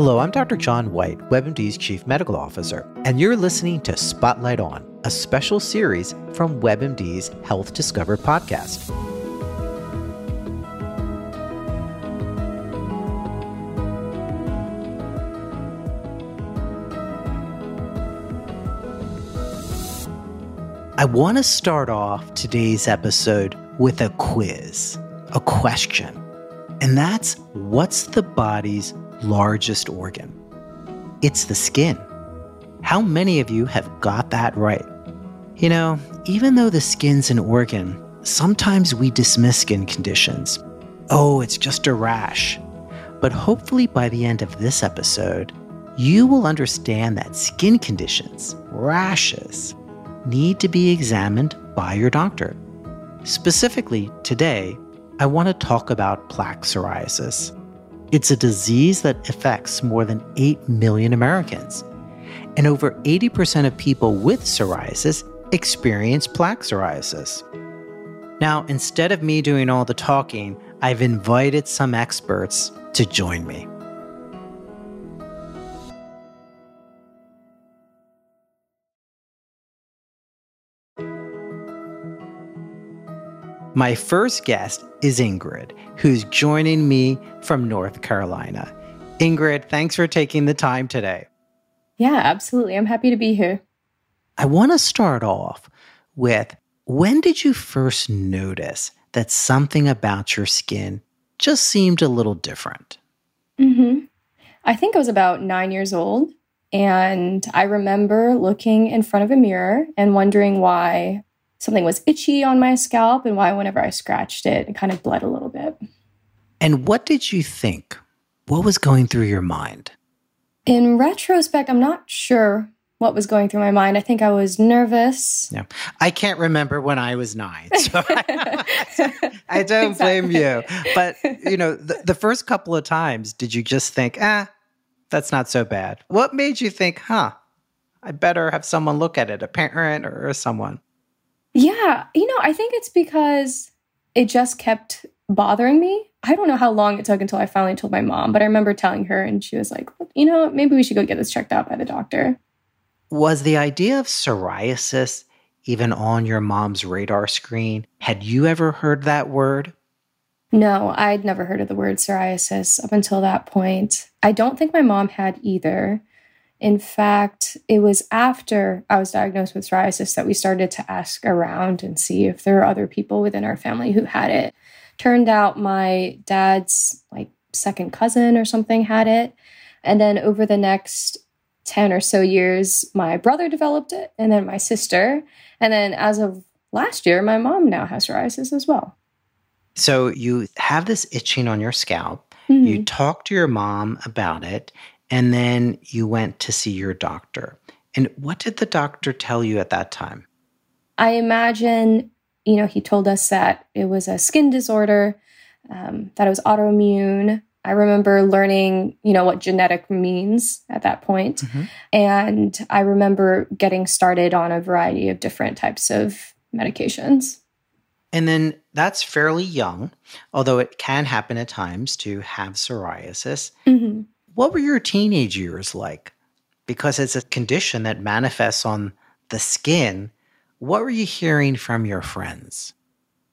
Hello, I'm Dr. John White, WebMD's Chief Medical Officer, and you're listening to Spotlight On, a special series from WebMD's Health Discovered podcast. I want to start off today's episode with a quiz, a question, and that's, what's the body's largest organ? It's the skin. How many of you have got that right? You know, even though the skin's an organ, sometimes we dismiss skin conditions. Oh, it's just a rash. But hopefully by the end of this episode, you will understand that skin conditions, rashes, need to be examined by your doctor. Specifically, today, I want to talk about plaque psoriasis. It's a disease that affects more than 8 million Americans. And over 80% of people with psoriasis experience plaque psoriasis. Now, instead of me doing all the talking, I've invited some experts to join me. My first guest is Ingrid, who's joining me from North Carolina. Ingrid, thanks for taking the time today. Yeah, absolutely. I'm happy to be here. I want to start off with, when did you first notice that something about your skin just seemed a little different? I think I was about 9 years old, and I remember looking in front of a mirror and wondering why something was itchy on my scalp and why whenever I scratched it, it kind of bled a little bit. And what did you think? What was going through your mind? In retrospect, I'm not sure what was going through my mind. I think I was nervous. Yeah. I can't remember when I was 9, so I don't blame you. But, you know, the first couple of times, did you just think, that's not so bad? What made you think, I better have someone look at it, a parent or someone? Yeah, you know, I think it's because it just kept bothering me. I don't know how long it took until I finally told my mom, but I remember telling her and she was like, you know, maybe we should go get this checked out by the doctor. Was the idea of psoriasis even on your mom's radar screen? Had you ever heard that word? No, I'd never heard of the word psoriasis up until that point. I don't think my mom had either. In fact, it was after I was diagnosed with psoriasis that we started to ask around and see if there were other people within our family who had it. Turned out my dad's second cousin or something had it. And then over the next 10 or so years, my brother developed it, and then my sister. And then as of last year, my mom now has psoriasis as well. So you have this itching on your scalp. You talk to your mom about it. And then you went to see your doctor. And what did the doctor tell you at that time? I imagine, you know, he told us that it was a skin disorder, that it was autoimmune. I remember learning, you know, what genetic means at that point. And I remember getting started on a variety of different types of medications. And then that's fairly young, although it can happen at times to have psoriasis. What were your teenage years like? Because it's a condition that manifests on the skin. What were you hearing from your friends?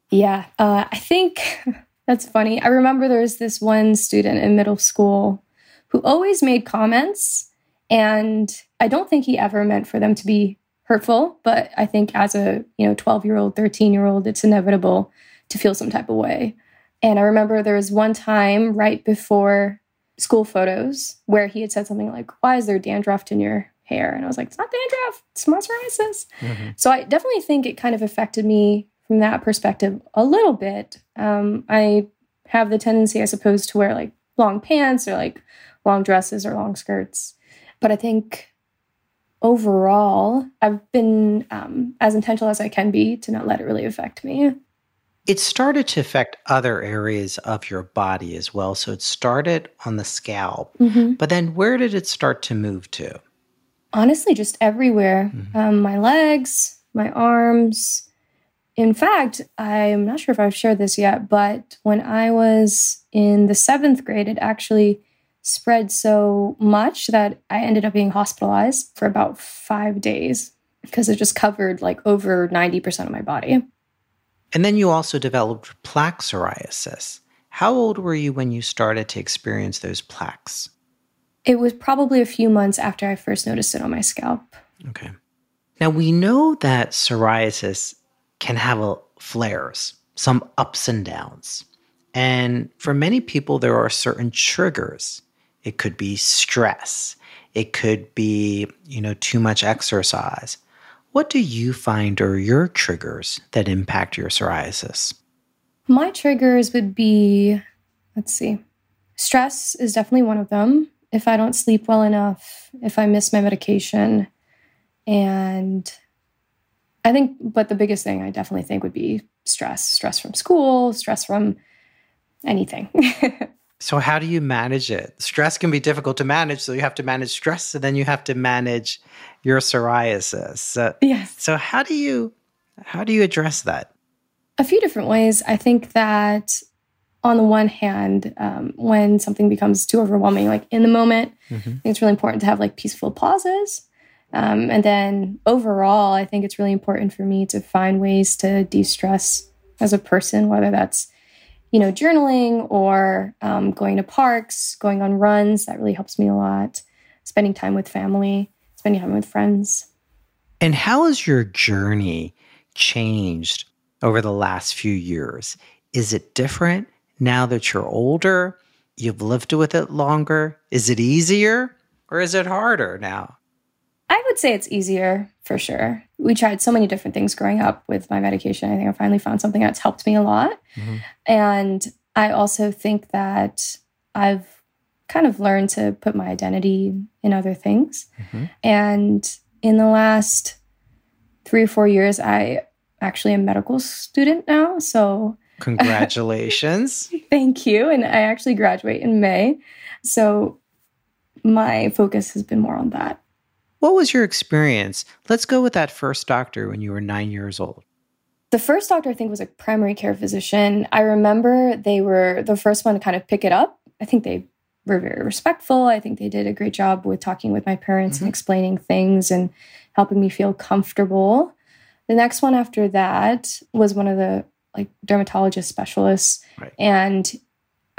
Yeah, I think that's funny. I remember there was this one student in middle school who always made comments, and I don't think he ever meant for them to be hurtful, but I think as a 12-year-old, 13-year-old, it's inevitable to feel some type of way. And I remember there was one time right before school photos where he had said something like, why is there dandruff in your hair? And I was like, it's not dandruff, it's my psoriasis. So I definitely think it kind of affected me from that perspective a little bit. I have the tendency, I suppose, to wear long pants or long dresses or long skirts. But I think overall, I've been as intentional as I can be to not let it really affect me. It started to affect other areas of your body as well. So it started on the scalp. But then where did it start to move to? Honestly, just everywhere. My legs, my arms. In fact, I'm not sure if I've shared this yet, but when I was in the 7th grade, it actually spread so much that I ended up being hospitalized for about 5 days because it just covered like over 90% of my body. And then you also developed plaque psoriasis. How old were you when you started to experience those plaques? It was probably a few months after I first noticed it on my scalp. Okay. Now, we know that psoriasis can have flares, some ups and downs. And for many people, there are certain triggers. It could be stress. It could be, too much exercise. What do you find are your triggers that impact your psoriasis? My triggers would be, stress is definitely one of them. If I don't sleep well enough, if I miss my medication, but the biggest thing I definitely think would be stress from school, stress from anything. So how do you manage it? Stress can be difficult to manage, so you have to manage stress, and then you have to manage your psoriasis. Yes. So how do you address that? A few different ways. I think that on the one hand, when something becomes too overwhelming, like in the moment, I think it's really important to have like peaceful pauses. And then overall, I think it's really important for me to find ways to de-stress as a person, whether that's journaling or going to parks, going on runs. That really helps me a lot. Spending time with family, spending time with friends. And how has your journey changed over the last few years? Is it different now that you're older? You've lived with it longer. Is it easier or is it harder now? I would say it's easier for sure. We tried so many different things growing up with my medication. I think I finally found something that's helped me a lot. Mm-hmm. And I also think that I've kind of learned to put my identity in other things. Mm-hmm. And in the last 3 or 4 years, I actually am a medical student now. So congratulations. Thank you. And I actually graduate in May. So my focus has been more on that. What was your experience? Let's go with that first doctor when you were 9 years old. The first doctor, I think, was a primary care physician. I remember they were the first one to kind of pick it up. I think they were very respectful. I think they did a great job with talking with my parents and explaining things and helping me feel comfortable. The next one after that was one of the dermatologist specialists. Right. And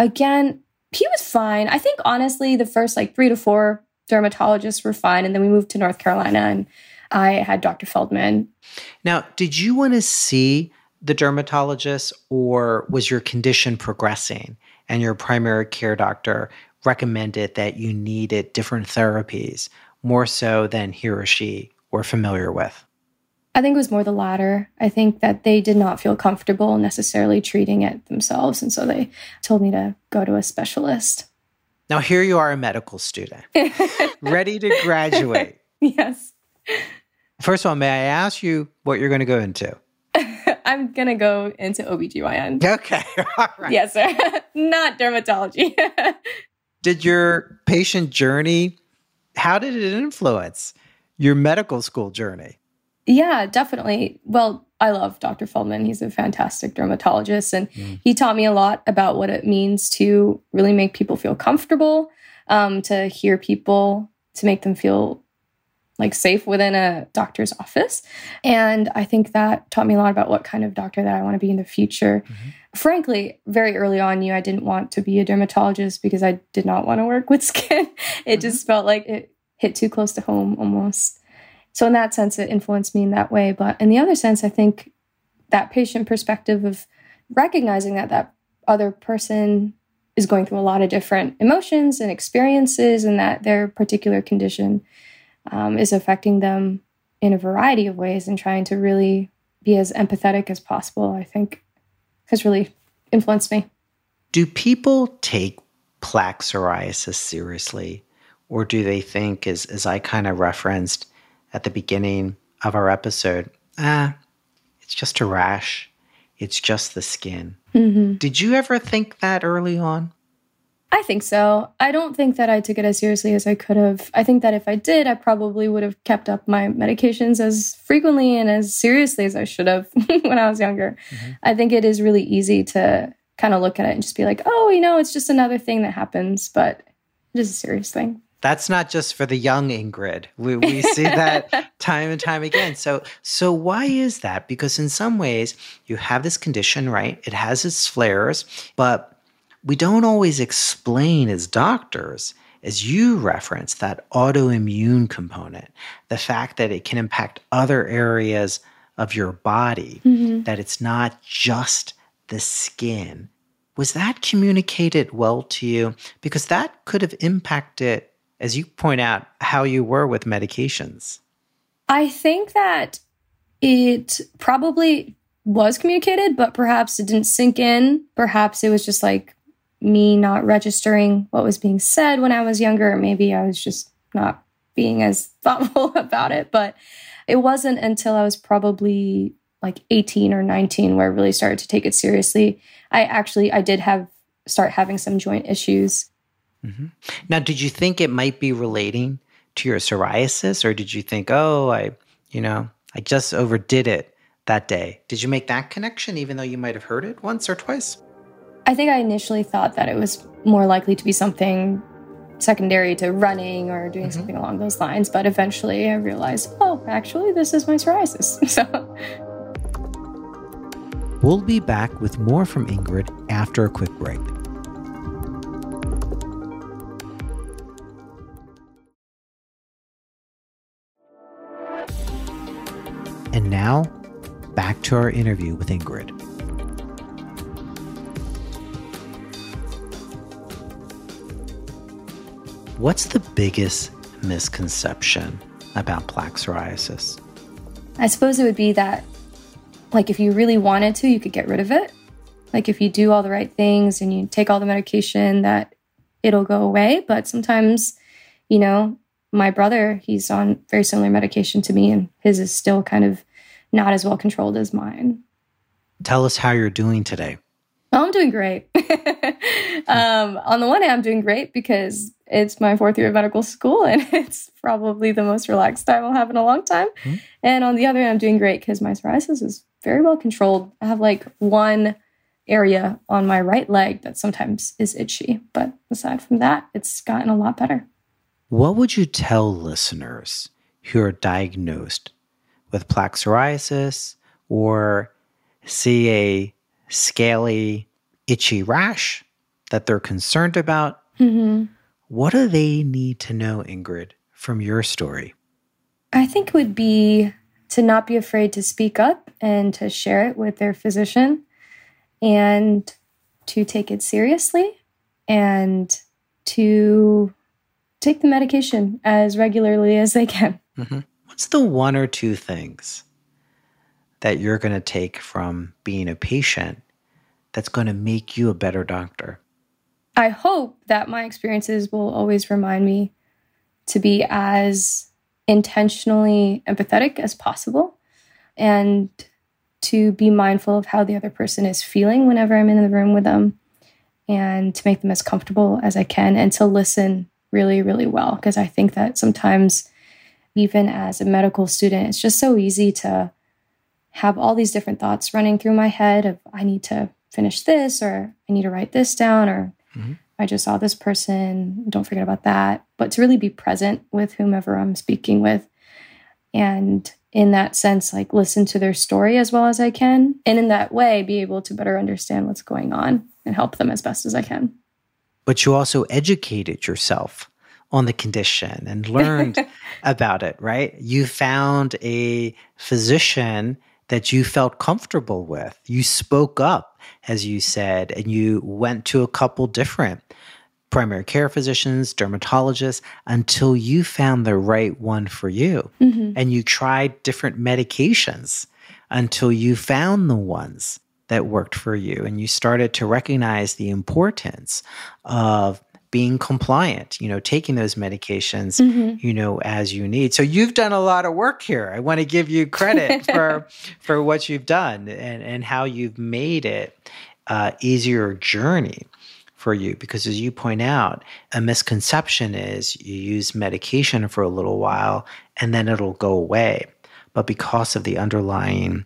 again, he was fine. I think, honestly, the first 3 to 4 dermatologists were fine. And then we moved to North Carolina and I had Dr. Feldman. Now, did you want to see the dermatologist or was your condition progressing and your primary care doctor recommended that you needed different therapies more so than he or she were familiar with? I think it was more the latter. I think that they did not feel comfortable necessarily treating it themselves. And so they told me to go to a specialist. Now, here you are, a medical student, ready to graduate. Yes. First of all, may I ask you what you're going to go into? I'm going to go into OBGYN. Okay. All right. Yes, sir. Not dermatology. Did your patient journey, how did it influence your medical school journey? Yeah, definitely. Well, I love Dr. Feldman. He's a fantastic dermatologist, and he taught me a lot about what it means to really make people feel comfortable, to hear people, to make them feel safe within a doctor's office. And I think that taught me a lot about what kind of doctor that I want to be in the future. Mm-hmm. Frankly, very early on, I didn't want to be a dermatologist because I did not want to work with skin. It just felt like it hit too close to home almost. So in that sense, it influenced me in that way. But in the other sense, I think that patient perspective of recognizing that that other person is going through a lot of different emotions and experiences and that their particular condition is affecting them in a variety of ways and trying to really be as empathetic as possible, I think, has really influenced me. Do people take plaque psoriasis seriously? Or do they think, as I kind of referenced at the beginning of our episode, it's just a rash. It's just the skin. Mm-hmm. Did you ever think that early on? I think so. I don't think that I took it as seriously as I could have. I think that if I did, I probably would have kept up my medications as frequently and as seriously as I should have when I was younger. Mm-hmm. I think it is really easy to kind of look at it and just be like, oh, it's just another thing that happens. But It is a serious thing. That's not just for the young Ingrid. We see that time and time again. So why is that? Because in some ways, you have this condition, right? It has its flares, but we don't always explain as doctors, as you referenced, that autoimmune component, the fact that it can impact other areas of your body, mm-hmm. that it's not just the skin. Was that communicated well to you? Because that could have impacted, as you point out, how you were with medications. I think that it probably was communicated, but perhaps it didn't sink in. Perhaps it was just like me not registering what was being said when I was younger. Maybe I was just not being as thoughtful about it. But it wasn't until I was probably like 18 or 19 where I really started to take it seriously. I did start having some joint issues. Mm-hmm. Now, did you think it might be relating to your psoriasis, or did you think, oh, I just overdid it that day? Did you make that connection, even though you might have heard it once or twice? I think I initially thought that it was more likely to be something secondary to running or doing mm-hmm. something along those lines. But eventually I realized, oh, actually, this is my psoriasis. So we'll be back with more from Ingrid after a quick break. And now, back to our interview with Ingrid. What's the biggest misconception about plaque psoriasis? I suppose it would be that, like, if you really wanted to, you could get rid of it. Like, if you do all the right things and you take all the medication, that it'll go away. But sometimes, you know, my brother, he's on very similar medication to me, and his is still kind of not as well controlled as mine. Tell us how you're doing today. Oh, I'm doing great. On the one hand, I'm doing great because it's my fourth year of medical school, and it's probably the most relaxed time I'll have in a long time. Mm-hmm. And on the other hand, I'm doing great because my psoriasis is very well controlled. I have like one area on my right leg that sometimes is itchy. But aside from that, it's gotten a lot better. What would you tell listeners who are diagnosed with plaque psoriasis or see a scaly, itchy rash that they're concerned about? Mm-hmm. What do they need to know, Ingrid, from your story? I think it would be to not be afraid to speak up and to share it with their physician and to take it seriously and to take the medication as regularly as they can. Mm-hmm. What's the one or two things that you're going to take from being a patient that's going to make you a better doctor? I hope that my experiences will always remind me to be as intentionally empathetic as possible and to be mindful of how the other person is feeling whenever I'm in the room with them, and to make them as comfortable as I can, and to listen really, really well. Because I think that sometimes, even as a medical student, it's just so easy to have all these different thoughts running through my head of, I need to finish this, or I need to write this down, or mm-hmm. I just saw this person, don't forget about that. But to really be present with whomever I'm speaking with. And in that sense, like, listen to their story as well as I can. And in that way, be able to better understand what's going on and help them as best as I can. But you also educated yourself on the condition and learned about it, right? You found a physician that you felt comfortable with. You spoke up, as you said, and you went to a couple different primary care physicians, dermatologists, until you found the right one for you. Mm-hmm. And you tried different medications until you found the ones that worked for you, and you started to recognize the importance of being compliant, you know, taking those medications, mm-hmm. you know, as you need. So you've done a lot of work here. I want to give you credit for what you've done and how you've made it easier journey for you. Because as you point out, a misconception is you use medication for a little while and then it'll go away. But because of the underlying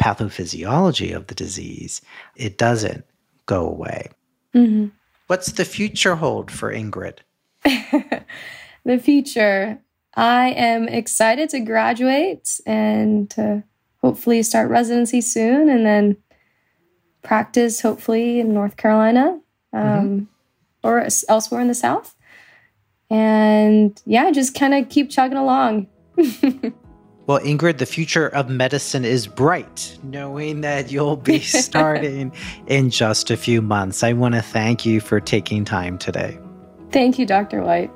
pathophysiology of the disease, it doesn't go away. Mm-hmm. What's the future hold for Ingrid? the future. I am excited to graduate and to hopefully start residency soon and then practice hopefully in North Carolina or elsewhere in the South. And yeah, just kind of keep chugging along. Well, Ingrid, the future of medicine is bright, knowing that you'll be starting in just a few months. I want to thank you for taking time today. Thank you, Dr. White.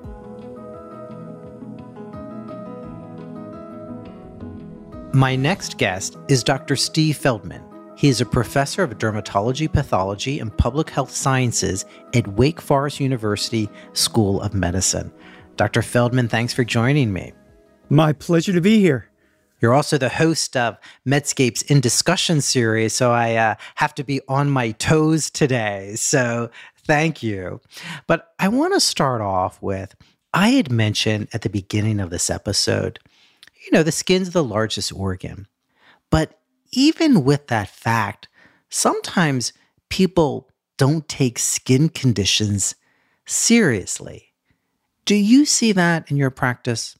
My next guest is Dr. Steve Feldman. He is a professor of dermatology, pathology, and public health sciences at Wake Forest University School of Medicine. Dr. Feldman, thanks for joining me. My pleasure to be here. You're also the host of Medscape's In Discussion series, so I have to be on my toes today. So thank you. But I want to start off with, I had mentioned at the beginning of this episode, you know, the skin's the largest organ. But even with that fact, sometimes people don't take skin conditions seriously. Do you see that in your practice?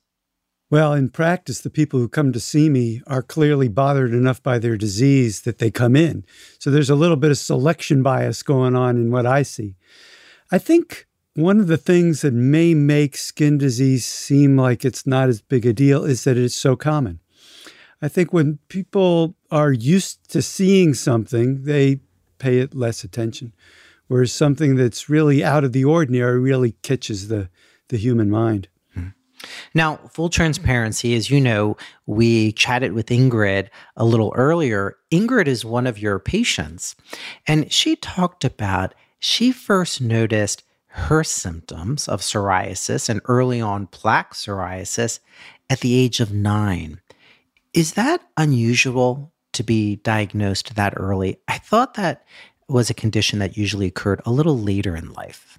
Well, in practice, the people who come to see me are clearly bothered enough by their disease that they come in. So there's a little bit of selection bias going on in what I see. I think one of the things that may make skin disease seem like it's not as big a deal is that it's so common. I think when people are used to seeing something, they pay it less attention, whereas something that's really out of the ordinary really catches the human mind. Now, full transparency, as you know, we chatted with Ingrid a little earlier. Ingrid is one of your patients, and she talked about she first noticed her symptoms of psoriasis and early on plaque psoriasis at the age of 9. Is that unusual to be diagnosed that early? I thought that was a condition that usually occurred a little later in life.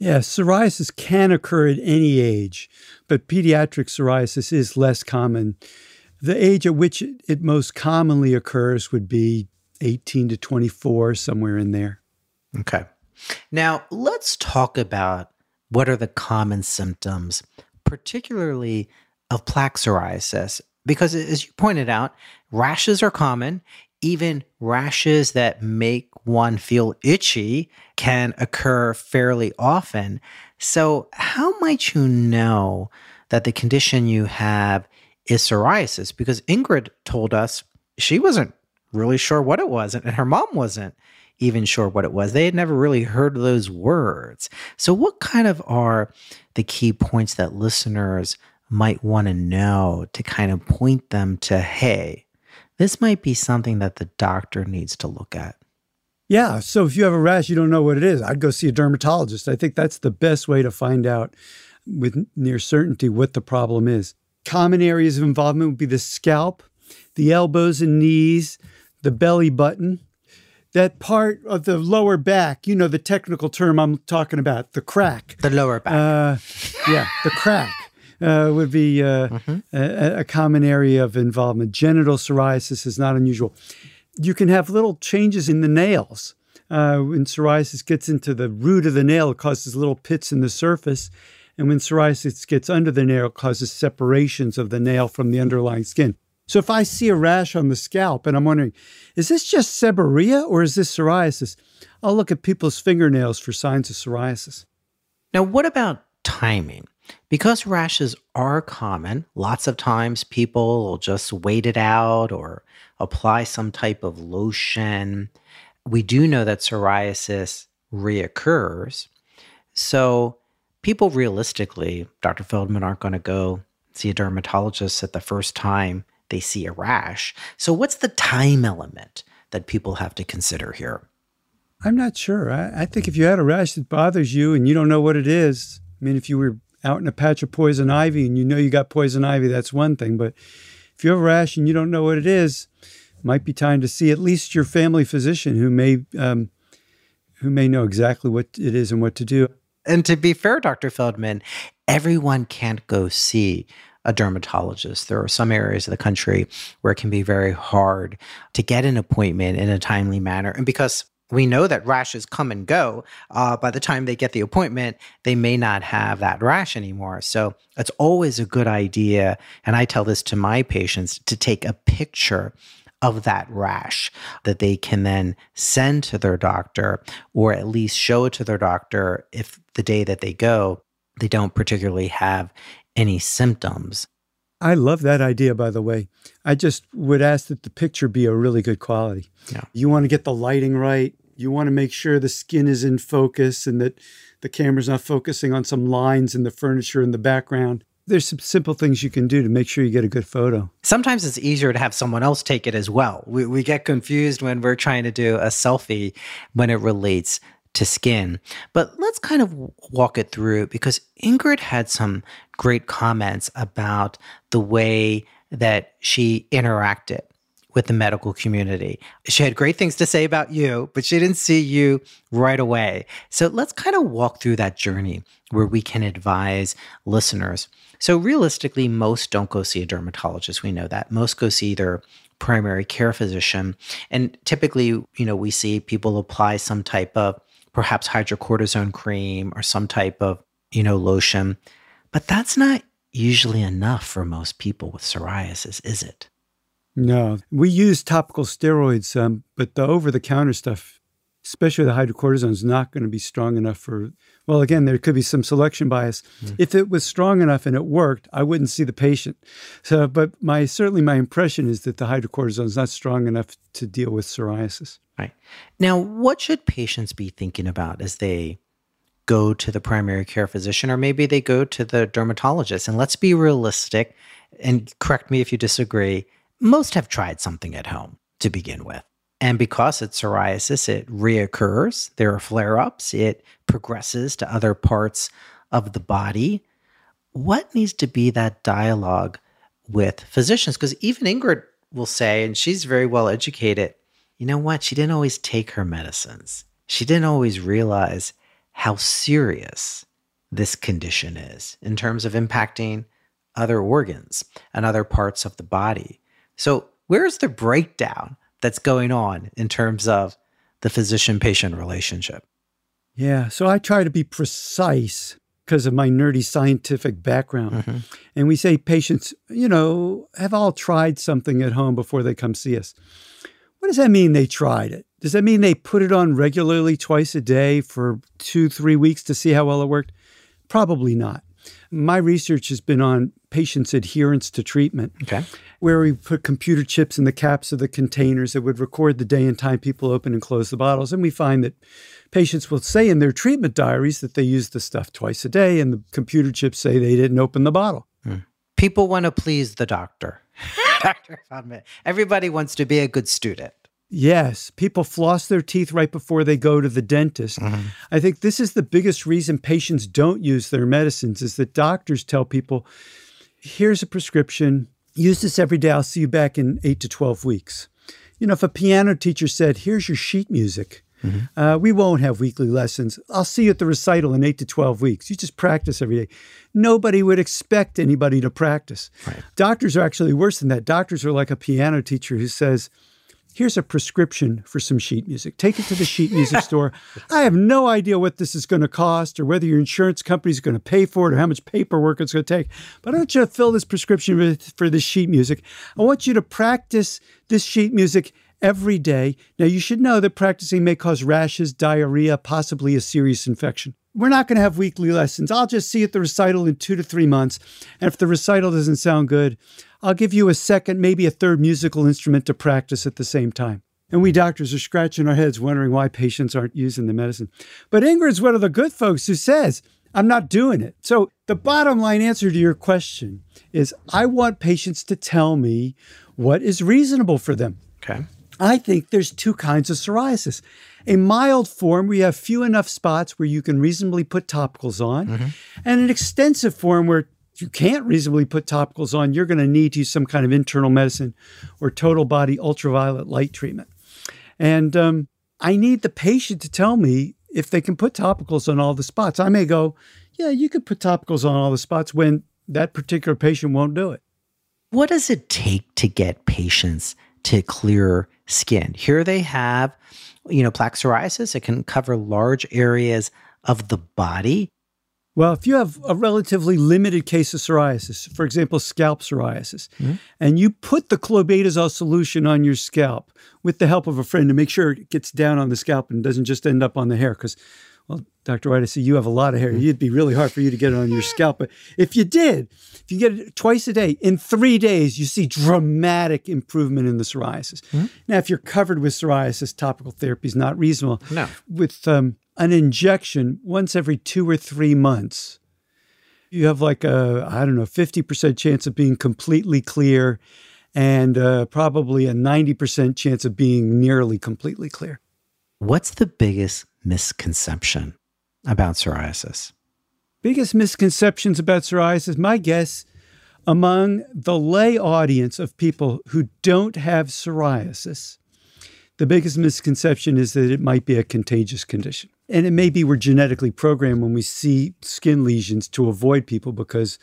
Yeah, psoriasis can occur at any age, but pediatric psoriasis is less common. The age at which it most commonly occurs would be 18 to 24, somewhere in there. Okay. Now, let's talk about what are the common symptoms, particularly of plaque psoriasis, because as you pointed out, rashes are common. Even rashes that make one feel itchy can occur fairly often. So how might you know that the condition you have is psoriasis? Because Ingrid told us she wasn't really sure what it was, and her mom wasn't even sure what it was. They had never really heard those words. So what kind of are the key points that listeners might want to know to kind of point them to, hey, this might be something that the doctor needs to look at? Yeah. So if you have a rash, you don't know what it is, I'd go see a dermatologist. I think that's the best way to find out with near certainty what the problem is. Common areas of involvement would be the scalp, the elbows and knees, the belly button, that part of the lower back, you know, the technical term I'm talking about, the crack. The lower back. Yeah, the crack. Would be a common area of involvement. Genital psoriasis is not unusual. You can have little changes in the nails. When psoriasis gets into the root of the nail, it causes little pits in the surface. And when psoriasis gets under the nail, it causes separations of the nail from the underlying skin. So if I see a rash on the scalp and I'm wondering, is this just seborrhea or is this psoriasis? I'll look at people's fingernails for signs of psoriasis. Now, what about timing? Because rashes are common, lots of times people will just wait it out or apply some type of lotion. We do know that psoriasis reoccurs. So people realistically, Dr. Feldman, aren't going to go see a dermatologist at the first time they see a rash. So what's the time element that people have to consider here? I'm not sure. I think if you had a rash that bothers you and you don't know what it is, I mean, if you were out in a patch of poison ivy and you know you got poison ivy, that's one thing. But if you have a rash and you don't know what it is, it might be time to see at least your family physician who may know exactly what it is and what to do. And to be fair, Dr. Feldman, everyone can't go see a dermatologist. There are some areas of the country where it can be very hard to get an appointment in a timely manner. And because We know that rashes come and go. By the time they get the appointment, they may not have that rash anymore. So it's always a good idea, and I tell this to my patients, to take a picture of that rash that they can then send to their doctor, or at least show it to their doctor if the day that they go, they don't particularly have any symptoms. I love that idea, by the way. I just would ask that the picture be a really good quality. Yeah. You want to get the lighting right. You want to make sure the skin is in focus and that the camera's not focusing on some lines in the furniture in the background. There's some simple things you can do to make sure you get a good photo. Sometimes it's easier to have someone else take it as well. We get confused when we're trying to do a selfie when it relates to skin. But let's kind of walk it through, because Ingrid had some great comments about the way that she interacted with the medical community. She had great things to say about you, but she didn't see you right away. So let's kind of walk through that journey where we can advise listeners. So realistically, most don't go see a dermatologist. We know that. Most go see their primary care physician. And typically, we see people apply some type of perhaps hydrocortisone cream or some type of, lotion. But that's not usually enough for most people with psoriasis, is it? No, we use topical steroids, but the over-the-counter stuff, especially the hydrocortisone, is not going to be strong enough for, well, again, there could be some selection bias. Mm. If it was strong enough and it worked, I wouldn't see the patient. So, but certainly my impression is that the hydrocortisone is not strong enough to deal with psoriasis. Right. Now, what should patients be thinking about as they go to the primary care physician, or maybe they go to the dermatologist? And let's be realistic, and correct me if you disagree, most have tried something at home to begin with. And because it's psoriasis, it reoccurs. There are flare-ups. It progresses to other parts of the body. What needs to be that dialogue with physicians? Because even Ingrid will say, and she's very well educated, you know what? She didn't always take her medicines. She didn't always realize how serious this condition is in terms of impacting other organs and other parts of the body. So where's the breakdown that's going on in terms of the physician-patient relationship? Yeah, so I try to be precise because of my nerdy scientific background. Mm-hmm. And we say patients, have all tried something at home before they come see us. What does that mean they tried it? Does that mean they put it on regularly twice a day for 2-3 weeks to see how well it worked? Probably not. My research has been on patients' adherence to treatment, where we put computer chips in the caps of the containers that would record the day and time people open and close the bottles. And we find that patients will say in their treatment diaries that they use the stuff twice a day, and the computer chips say they didn't open the bottle. Mm. People want to please the doctor. Dr. Feldman. Everybody wants to be a good student. Yes. People floss their teeth right before they go to the dentist. Mm-hmm. I think this is the biggest reason patients don't use their medicines, is that doctors tell people, here's a prescription, use this every day, I'll see you back in 8 to 12 weeks. If a piano teacher said, here's your sheet music, mm-hmm. We won't have weekly lessons. I'll see you at the recital in 8 to 12 weeks. You just practice every day. Nobody would expect anybody to practice. Right. Doctors are actually worse than that. Doctors are like a piano teacher who says, here's a prescription for some sheet music. Take it to the sheet music store. I have no idea what this is going to cost, or whether your insurance company is going to pay for it, or how much paperwork it's going to take. But I want you to fill this prescription for this sheet music. I want you to practice this sheet music every day. Now, you should know that practicing may cause rashes, diarrhea, possibly a serious infection. We're not going to have weekly lessons. I'll just see you at the recital in 2 to 3 months. And if the recital doesn't sound good, I'll give you a second, maybe a third musical instrument to practice at the same time. And we doctors are scratching our heads wondering why patients aren't using the medicine. But Ingrid's one of the good folks who says, I'm not doing it. So the bottom line answer to your question is, I want patients to tell me what is reasonable for them. Okay. I think there's two kinds of psoriasis. A mild form, we have few enough spots where you can reasonably put topicals on, mm-hmm. and an extensive form where you can't reasonably put topicals on. You're going to need to use some kind of internal medicine or total body ultraviolet light treatment. And I need the patient to tell me if they can put topicals on all the spots. I may go, yeah, you could put topicals on all the spots, when that particular patient won't do it. What does it take to get patients to clear skin? Here they have you know, plaque psoriasis. It can cover large areas of the body. Well, if you have a relatively limited case of psoriasis, for example, scalp psoriasis, and you put the clobetazole solution on your scalp with the help of a friend to make sure it gets down on the scalp and doesn't just end up on the hair, because, well, Dr. White, I see you have a lot of hair. It'd be really hard for you to get it on your scalp. But if you did, if you get it twice a day, in 3 days, you see dramatic improvement in the psoriasis. Now, if you're covered with psoriasis, topical therapy is not reasonable. No. With an injection once every 2 or 3 months, you have like a, 50% chance of being completely clear and probably a 90% chance of being nearly completely clear. What's the biggest misconception about psoriasis? Biggest misconceptions about psoriasis, my guess, among the lay audience of people who don't have psoriasis, the biggest misconception is that it might be a contagious condition. And it may be we're genetically programmed when we see skin lesions to avoid people because,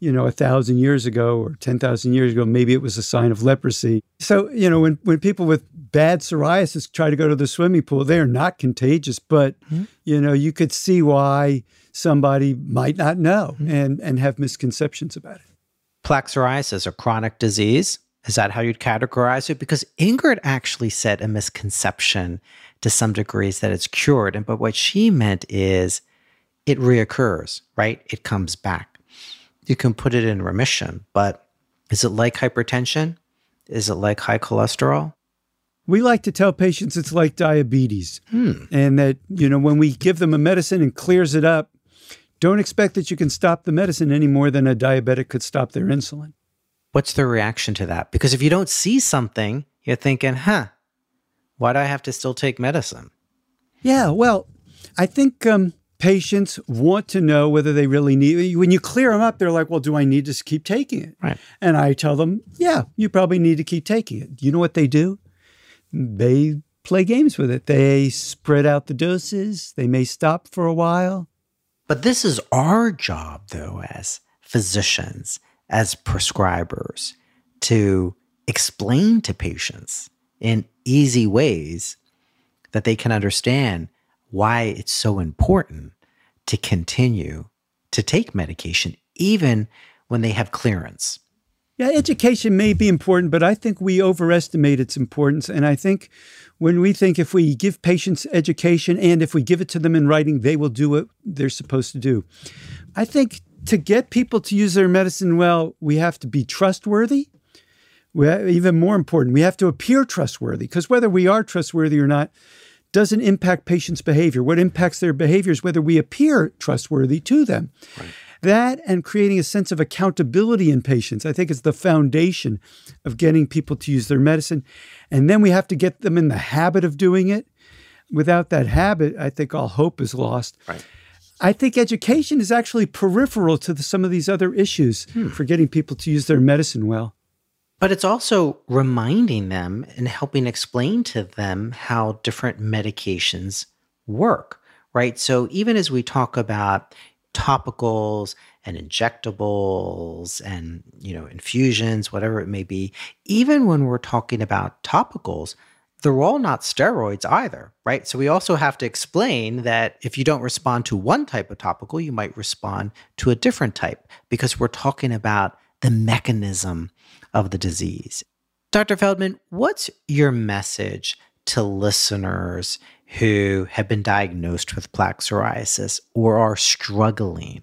you know, 1,000 years ago or 10,000 years ago, maybe it was a sign of leprosy. So, you know, when people with bad psoriasis try to go to the swimming pool, they are not contagious, but, you know, you could see why somebody might not know and have misconceptions about it. Plaque psoriasis, a chronic disease. Is that how you'd categorize it? Because Ingrid actually said a misconception to some degrees that it's cured. But what she meant is it reoccurs, right? It comes back. You can put it in remission, but is it like hypertension? Is it like high cholesterol? We like to tell patients it's like diabetes. And that, you know, when we give them a medicine and clears it up, don't expect that you can stop the medicine any more than a diabetic could stop their insulin. What's their reaction to that? Because if you don't see something, you're thinking, why do I have to still take medicine? Yeah, well, I think patients want to know whether they really need, when you clear them up, they're like, well, do I need to keep taking it? Right. And I tell them, yeah, you probably need to keep taking it. You know what they do? They play games with it. They spread out the doses. They may stop for a while. But this is our job, though, as physicians, as prescribers, to explain to patients in easy ways that they can understand why it's so important to continue to take medication, even when they have clearance. Yeah, education may be important, but I think we overestimate its importance. And I think when we think if we give patients education and if we give it to them in writing, they will do what they're supposed to do. I think to get people to use their medicine well, we have to be trustworthy. Even more important, we have to appear trustworthy, because whether we are trustworthy or not doesn't impact patients' behavior. What impacts their behavior is whether we appear trustworthy to them. Right. That and creating a sense of accountability in patients, I think, is the foundation of getting people to use their medicine. And then we have to get them in the habit of doing it. Without that habit, I think all hope is lost. Right. I think education is actually peripheral to some of these other issues for getting people to use their medicine well. But it's also reminding them and helping explain to them how different medications work, right? So even as we talk about topicals and injectables and, you know, infusions, whatever it may be, even when we're talking about topicals, they're all not steroids either, right? So we also have to explain that if you don't respond to one type of topical, you might respond to a different type, because we're talking about the mechanism of the disease. Dr. Feldman, what's your message to listeners who have been diagnosed with plaque psoriasis or are struggling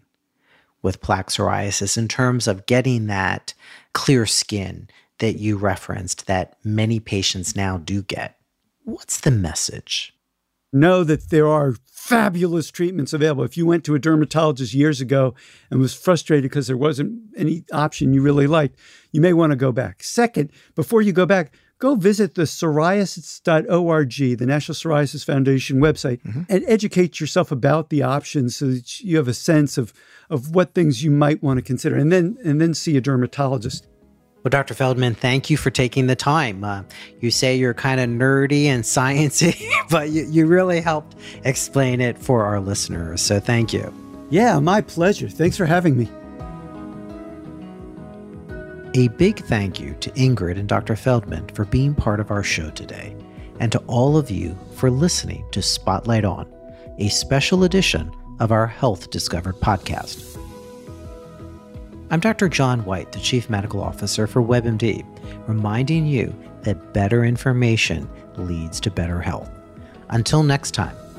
with plaque psoriasis in terms of getting that clear skin that you referenced that many patients now do get? What's the message? Know that there are fabulous treatments available. If you went to a dermatologist years ago and was frustrated because there wasn't any option you really liked, you may want to go back. Second, before you go back, go visit the psoriasis.org, the National Psoriasis Foundation website, and educate yourself about the options so that you have a sense of what things you might want to consider, and then see a dermatologist. Well, Dr. Feldman, thank you for taking the time. You say you're kind of nerdy and sciencey, but you really helped explain it for our listeners. So thank you. Yeah, my pleasure. Thanks for having me. A big thank you to Ingrid and Dr. Feldman for being part of our show today. and to all of you for listening to Spotlight On, a special edition of our Health Discovered podcast. I'm Dr. John White, the Chief Medical Officer for WebMD, reminding you that better information leads to better health. Until next time.